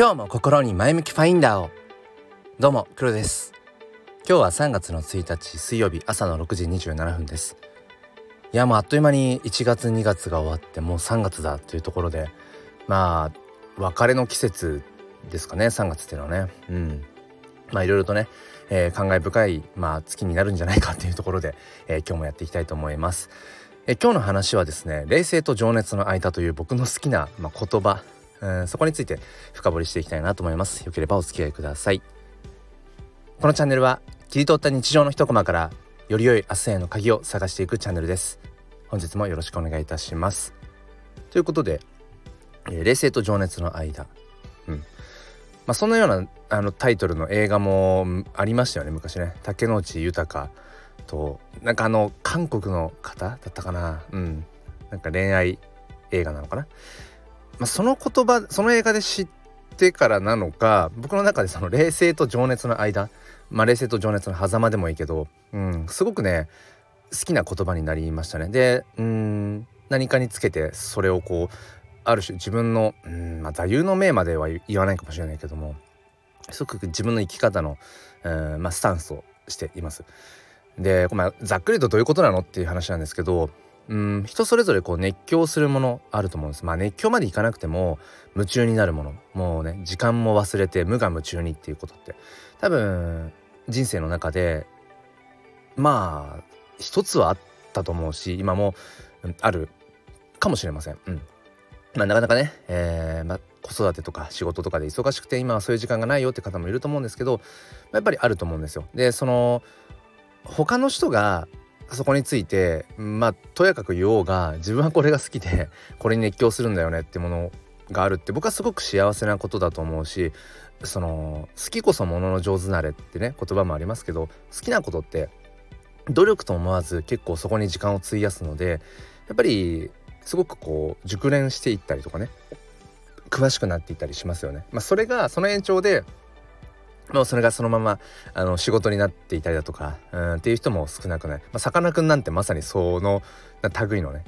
今日も心に前向きファインダーを。どうも黒です。今日は3月の1日水曜日、朝の6時27分です。いや、もうあっという間に1月2月が終わって、もう3月だというところで、まあ別れの季節ですかね、3月っていうのはね。まあいろいろとね、感慨深い、月になるんじゃないかっていうところで、今日もやっていきたいと思います。今日の話はですね、冷静と情熱の間という僕の好きな、言葉、そこについて深掘りしていきたいなと思います。よければお付き合いください。このチャンネルは切り取った日常の一コマからより良い明日への鍵を探していくチャンネルです。本日もよろしくお願いいたします。ということで、冷静と情熱の間、そんなようなタイトルの映画もありましたよね、昔ね。竹野内豊と、なんか韓国の方だったかな、なんか恋愛映画なのかな。その言葉、その映画で知ってからなのか、僕の中でその冷静と情熱の間、冷静と情熱の狭間でもいいけど、すごくね、好きな言葉になりましたね。で、何かにつけて、それをこうある種自分の、座右の銘までは言わないかもしれないけども、すごく自分の生き方の、スタンスをしています。で、ざっくりとどういうことなのっていう話なんですけど、人それぞれこう熱狂するものあると思うんです。熱狂までいかなくても夢中になるもの、もうね、時間も忘れて無我夢中にっていうことって、多分人生の中で一つはあったと思うし、今もあるかもしれません。なかなかね、子育てとか仕事とかで忙しくて、今はそういう時間がないよって方もいると思うんですけど、やっぱりあると思うんですよ。で、その他の人がそこについてとやかく言おうが、自分はこれが好きでこれに熱狂するんだよねってものがあるって、僕はすごく幸せなことだと思うし、その好きこそものの上手なれってね、言葉もありますけど、好きなことって努力と思わず結構そこに時間を費やすので、やっぱりすごくこう熟練していったりとかね、詳しくなっていったりしますよね。それがその延長で、それがそのまま仕事になっていたりだとか、っていう人も少なくない。さかなクンなんてまさにその類のね、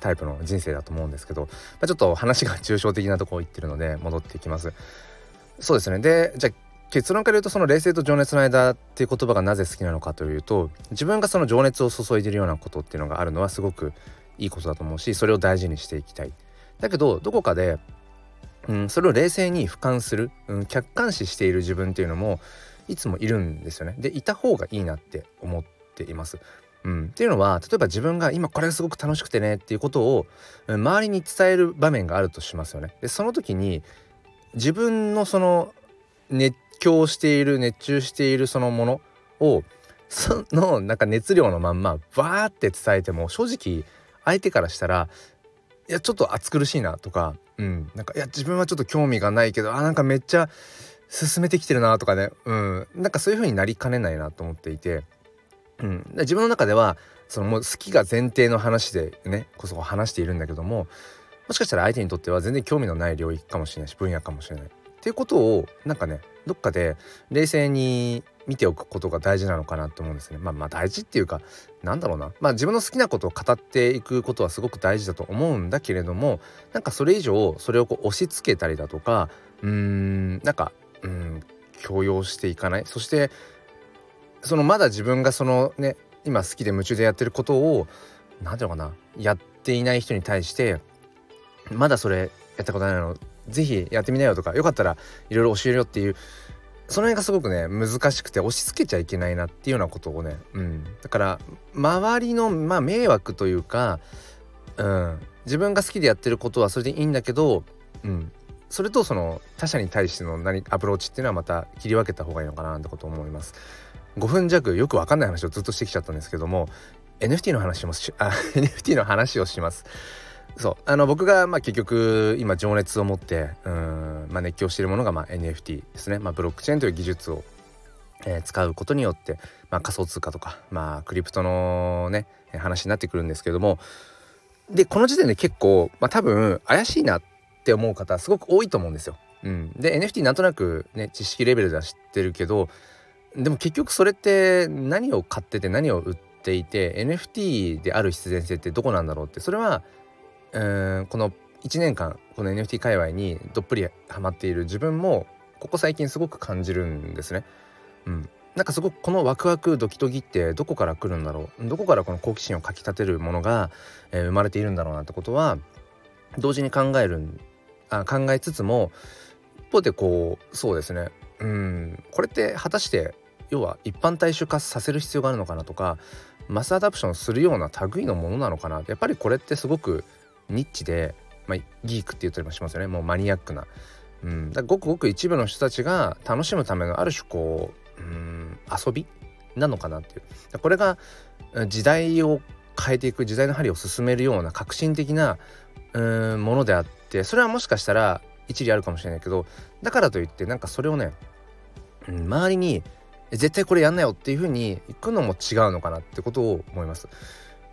タイプの人生だと思うんですけど、ちょっと話が抽象的なところ行ってるので戻っていきます。そうですね。で、じゃあ結論から言うと、その冷静と情熱の間っていう言葉がなぜ好きなのかというと、自分がその情熱を注いでいるようなことっていうのがあるのはすごくいいことだと思うし、それを大事にしていきたい。だけどどこかでそれを冷静に俯瞰する、客観視している自分っていうのもいつもいるんですよね。で、いた方がいいなって思っています。っていうのは、例えば自分が今これがすごく楽しくてねっていうことを周りに伝える場面があるとしますよね。で、その時に自分のその熱狂している、熱中しているそのものを、そのなんか熱量のまんまバーって伝えても、正直相手からしたら、いやちょっと暑苦しいなとか、なんかいや自分はちょっと興味がないけど、なんかめっちゃ進めてきてるなとかね、なんかそういう風になりかねないなと思っていて、自分の中ではそのもう好きが前提の話でねこそ話しているんだけども、もしかしたら相手にとっては全然興味のない領域かもしれないし、分野かもしれないっていうことを、なんかね、どっかで冷静に見ておくことが大事なのかなと思うんですね。大事っていうか、なんだろうな、自分の好きなことを語っていくことはすごく大事だと思うんだけれども、なんかそれ以上それをこう押し付けたりだとか、強要していかない。そしてそのまだ自分がそのね、今好きで夢中でやってることを、なんていうのかな、やっていない人に対して、まだそれやったことないのぜひやってみなよとか、よかったらいろいろ教えるよっていう、その辺がすごくね難しくて、押し付けちゃいけないなっていうようなことをね、だから周りの迷惑というか、自分が好きでやってることはそれでいいんだけど、それとその他者に対してのアプローチっていうのはまた切り分けた方がいいのかなってことを思います。5分弱よくわかんない話をずっとしてきちゃったんですけども、NFT の話をします。僕が結局今情熱を持って熱狂しているものがNFT ですね。ブロックチェーンという技術を使うことによって、仮想通貨とか、クリプトのね話になってくるんですけども、でこの時点で結構、多分怪しいなって思う方すごく多いと思うんですよ。で NFT なんとなくね知識レベルでは知ってるけど、でも結局それって何を買ってて何を売っていて、 NFT である必然性ってどこなんだろうって、それはこの1年間この NFT 界隈にどっぷりハマっている自分もここ最近すごく感じるんですね。なんかすごくこのワクワクドキドキってどこから来るんだろう、どこからこの好奇心をかきたてるものが生まれているんだろうなってことは同時に考えつつも、一方でこうそうですね、これって果たして要は一般大衆化させる必要があるのかなとか、マスアダプションするような類のものなのかなって、やっぱりこれってすごくニッチで、ギークって言ったりもしますよね。もうマニアックな、だからごくごく一部の人たちが楽しむためのある種こう、遊びなのかなっていう、これが時代を変えていく、時代の針を進めるような革新的なものであって、それはもしかしたら一理あるかもしれないけど、だからといってなんかそれをね、周りに絶対これやんなよっていう風に行くのも違うのかなってことを思います。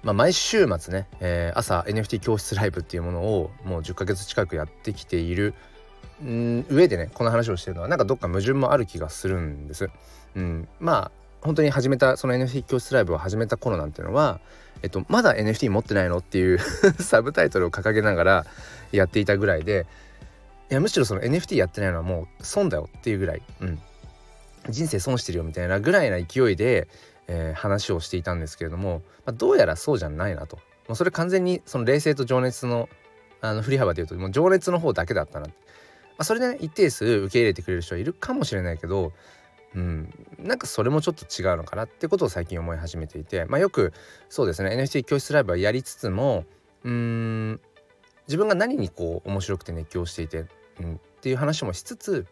毎週末ね、朝 NFT 教室ライブっていうものをもう10ヶ月近くやってきている上でね、この話をしてるのはなんかどっか矛盾もある気がするんです。本当に始めたその NFT 教室ライブを始めた頃なんていうのは、まだ NFT 持ってないのっていうサブタイトルを掲げながらやっていたぐらいで、いやむしろその NFT やってないのはもう損だよっていうぐらい、人生損してるよみたいなぐらいな勢いで、話をしていたんですけれども、どうやらそうじゃないなと。もうそれ完全にその冷静と情熱の振り幅でいうともう情熱の方だけだったなって。それでね、一定数受け入れてくれる人はいるかもしれないけど、なんかそれもちょっと違うのかなってことを最近思い始めていて、よくそうですね NFT 教室ライブはやりつつも、自分が何にこう面白くて熱狂していて、っていう話もしつつ、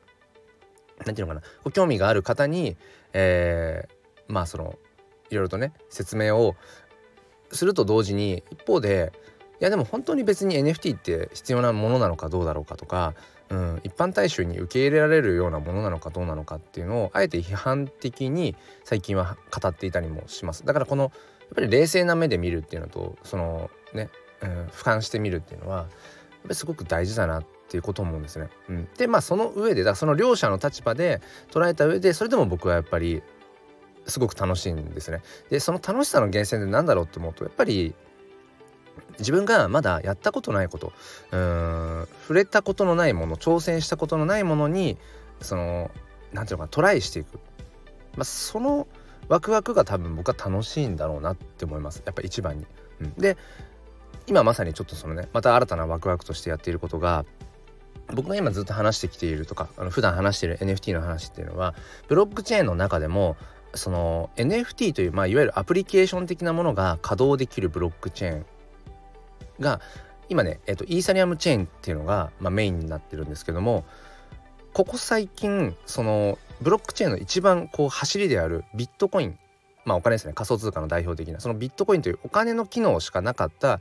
なんていうのかな、ご興味がある方に、そのいろいろとね説明をすると同時に、一方でいやでも本当に別に NFT って必要なものなのかどうだろうかとか、一般大衆に受け入れられるようなものなのかどうなのかっていうのをあえて批判的に最近は語っていたりもします。だからこのやっぱり冷静な目で見るっていうのと、そのね、俯瞰して見るっていうのはやっぱりすごく大事だなっていうことを思うんですね。でその上でだからその両者の立場で捉えた上で、それでも僕はやっぱりすごく楽しいんですね。でその楽しさの源泉って何だろうって思うと、やっぱり自分がまだやったことないこと、触れたことのないもの、挑戦したことのないものにそのなんていうのかな、トライしていく、そのワクワクが多分僕は楽しいんだろうなって思います、やっぱ一番に。で今まさにちょっとそのね、また新たなワクワクとしてやっていることが、僕が今ずっと話してきているとか普段話している NFT の話っていうのは、ブロックチェーンの中でもその NFT という、いわゆるアプリケーション的なものが稼働できるブロックチェーンが今ね、イーサリアムチェーンっていうのが、メインになってるんですけども、ここ最近そのブロックチェーンの一番こう走りであるビットコイン、お金ですね、仮想通貨の代表的なそのビットコインというお金の機能しかなかった、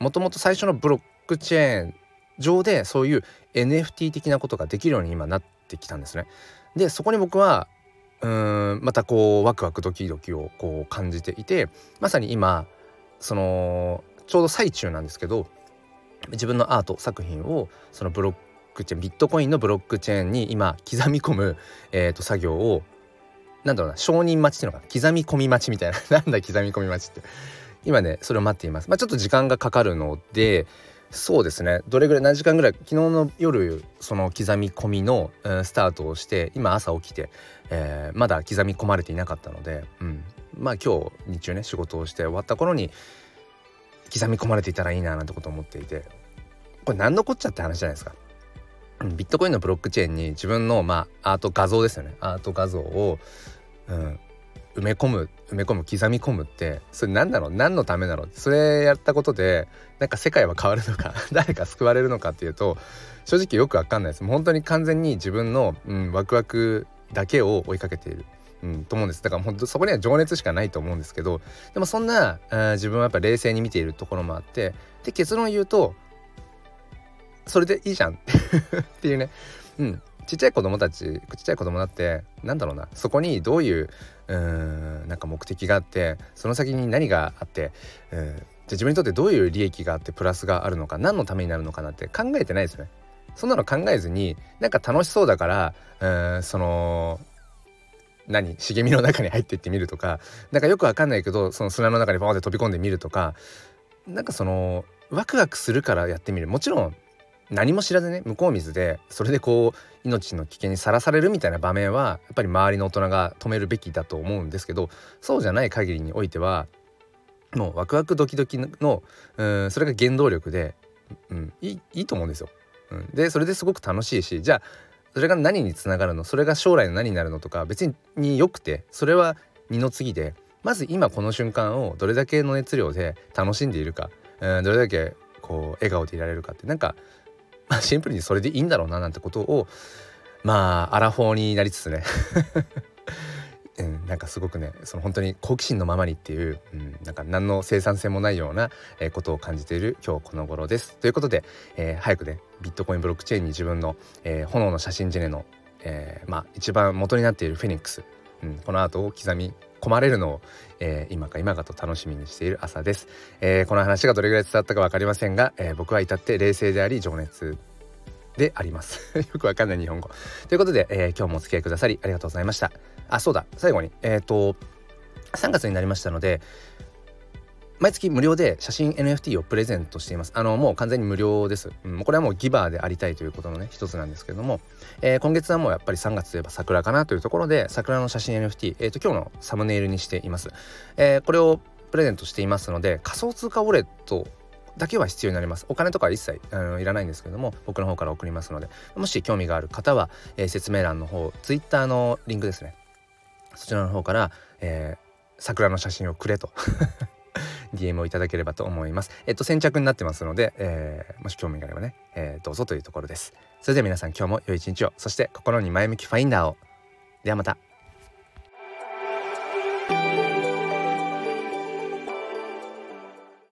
もともと最初のブロックチェーン上でそういう NFT 的なことができるように今なってきたんですね。でそこに僕はまたこうワクワクドキドキをこう感じていて、まさに今そのちょうど最中なんですけど、自分のアート作品をそのブロックチェーン、ビットコインのブロックチェーンに今刻み込む、作業を、なんだろうな、承認待ちっていうのかな、刻み込み待ちみたいななんだ刻み込み待ちって今ね、それを待っています。ちょっと時間がかかるので、そうですね、どれぐらい何時間ぐらい、昨日の夜その刻み込みの、スタートをして、今朝起きて、まだ刻み込まれていなかったので、今日日中ね仕事をして終わった頃に刻み込まれていたらいいななんてことを思っていて、これ何のこっちゃって話じゃないですか。ビットコインのブロックチェーンに自分のアート画像ですよね、アート画像を、埋め込む刻み込むって、それ何だろう、何のためだろう、それやったことでなんか世界は変わるのか誰か救われるのかっていうと、正直よく分かんないです。もう本当に完全に自分の、ワクワクだけを追いかけている、と思うんです。だから本当そこには情熱しかないと思うんですけど、でもそんな自分はやっぱ冷静に見ているところもあって、で結論を言うとそれでいいじゃんっていうね、ちっちゃい子供だって、なんだろうな、そこにどういうなんか目的があって、その先に何があって、で自分にとってどういう利益があってプラスがあるのか、何のためになるのかなんて考えてないですよね。そんなの考えずに、なんか楽しそうだからその茂みの中に入っていってみるとか、なんかよくわかんないけどその砂の中にバーって飛び込んでみるとか、なんかそのワクワクするからやってみる。もちろん何も知らずね、向こう水でそれでこう命の危険にさらされるみたいな場面はやっぱり周りの大人が止めるべきだと思うんですけど、そうじゃない限りにおいてはもうワクワクドキドキのそれが原動力で、いいと思うんですよ。でそれですごく楽しいし、じゃあそれが何につながるの、それが将来の何になるのとか別によくて、それは二の次で、まず今この瞬間をどれだけの熱量で楽しんでいるか、どれだけこう笑顔でいられるかって、なんかシンプルにそれでいいんだろうななんてことを、まあアラフォーになりつつねなんかすごくね、その本当に好奇心のままにっていう、なんか何の生産性もないようなことを感じている今日この頃です。ということで、早くねビットコインブロックチェーンに自分の、炎の写真ジェネの、一番元になっているフェニックス、この後を刻み込まれるのを、今かと楽しみにしている朝です。この話がどれぐらい伝わったか分かりませんが、僕は至って冷静であり情熱でありますよくわかんない日本語ということで、今日もお付き合いくださりありがとうございました。あ、そうだ、最後に3月になりましたので、毎月無料で写真 NFT をプレゼントしています。もう完全に無料です、これはもうギバーでありたいということのね一つなんですけども、今月はもうやっぱり3月といえば桜かなというところで、桜の写真 NFT、今日のサムネイルにしています。これをプレゼントしていますので、仮想通貨ウォレットだけは必要になります。お金とか一切いらないんですけども、僕の方から送りますので、もし興味がある方は、説明欄の方、Twitter のリンクですね、そちらの方から、桜の写真をくれとDM をいただければと思います。先着になってますので、もし興味があればね、どうぞというところです。それでは皆さん、今日も良い一日を、そして心に前向きファインダーを。ではまた。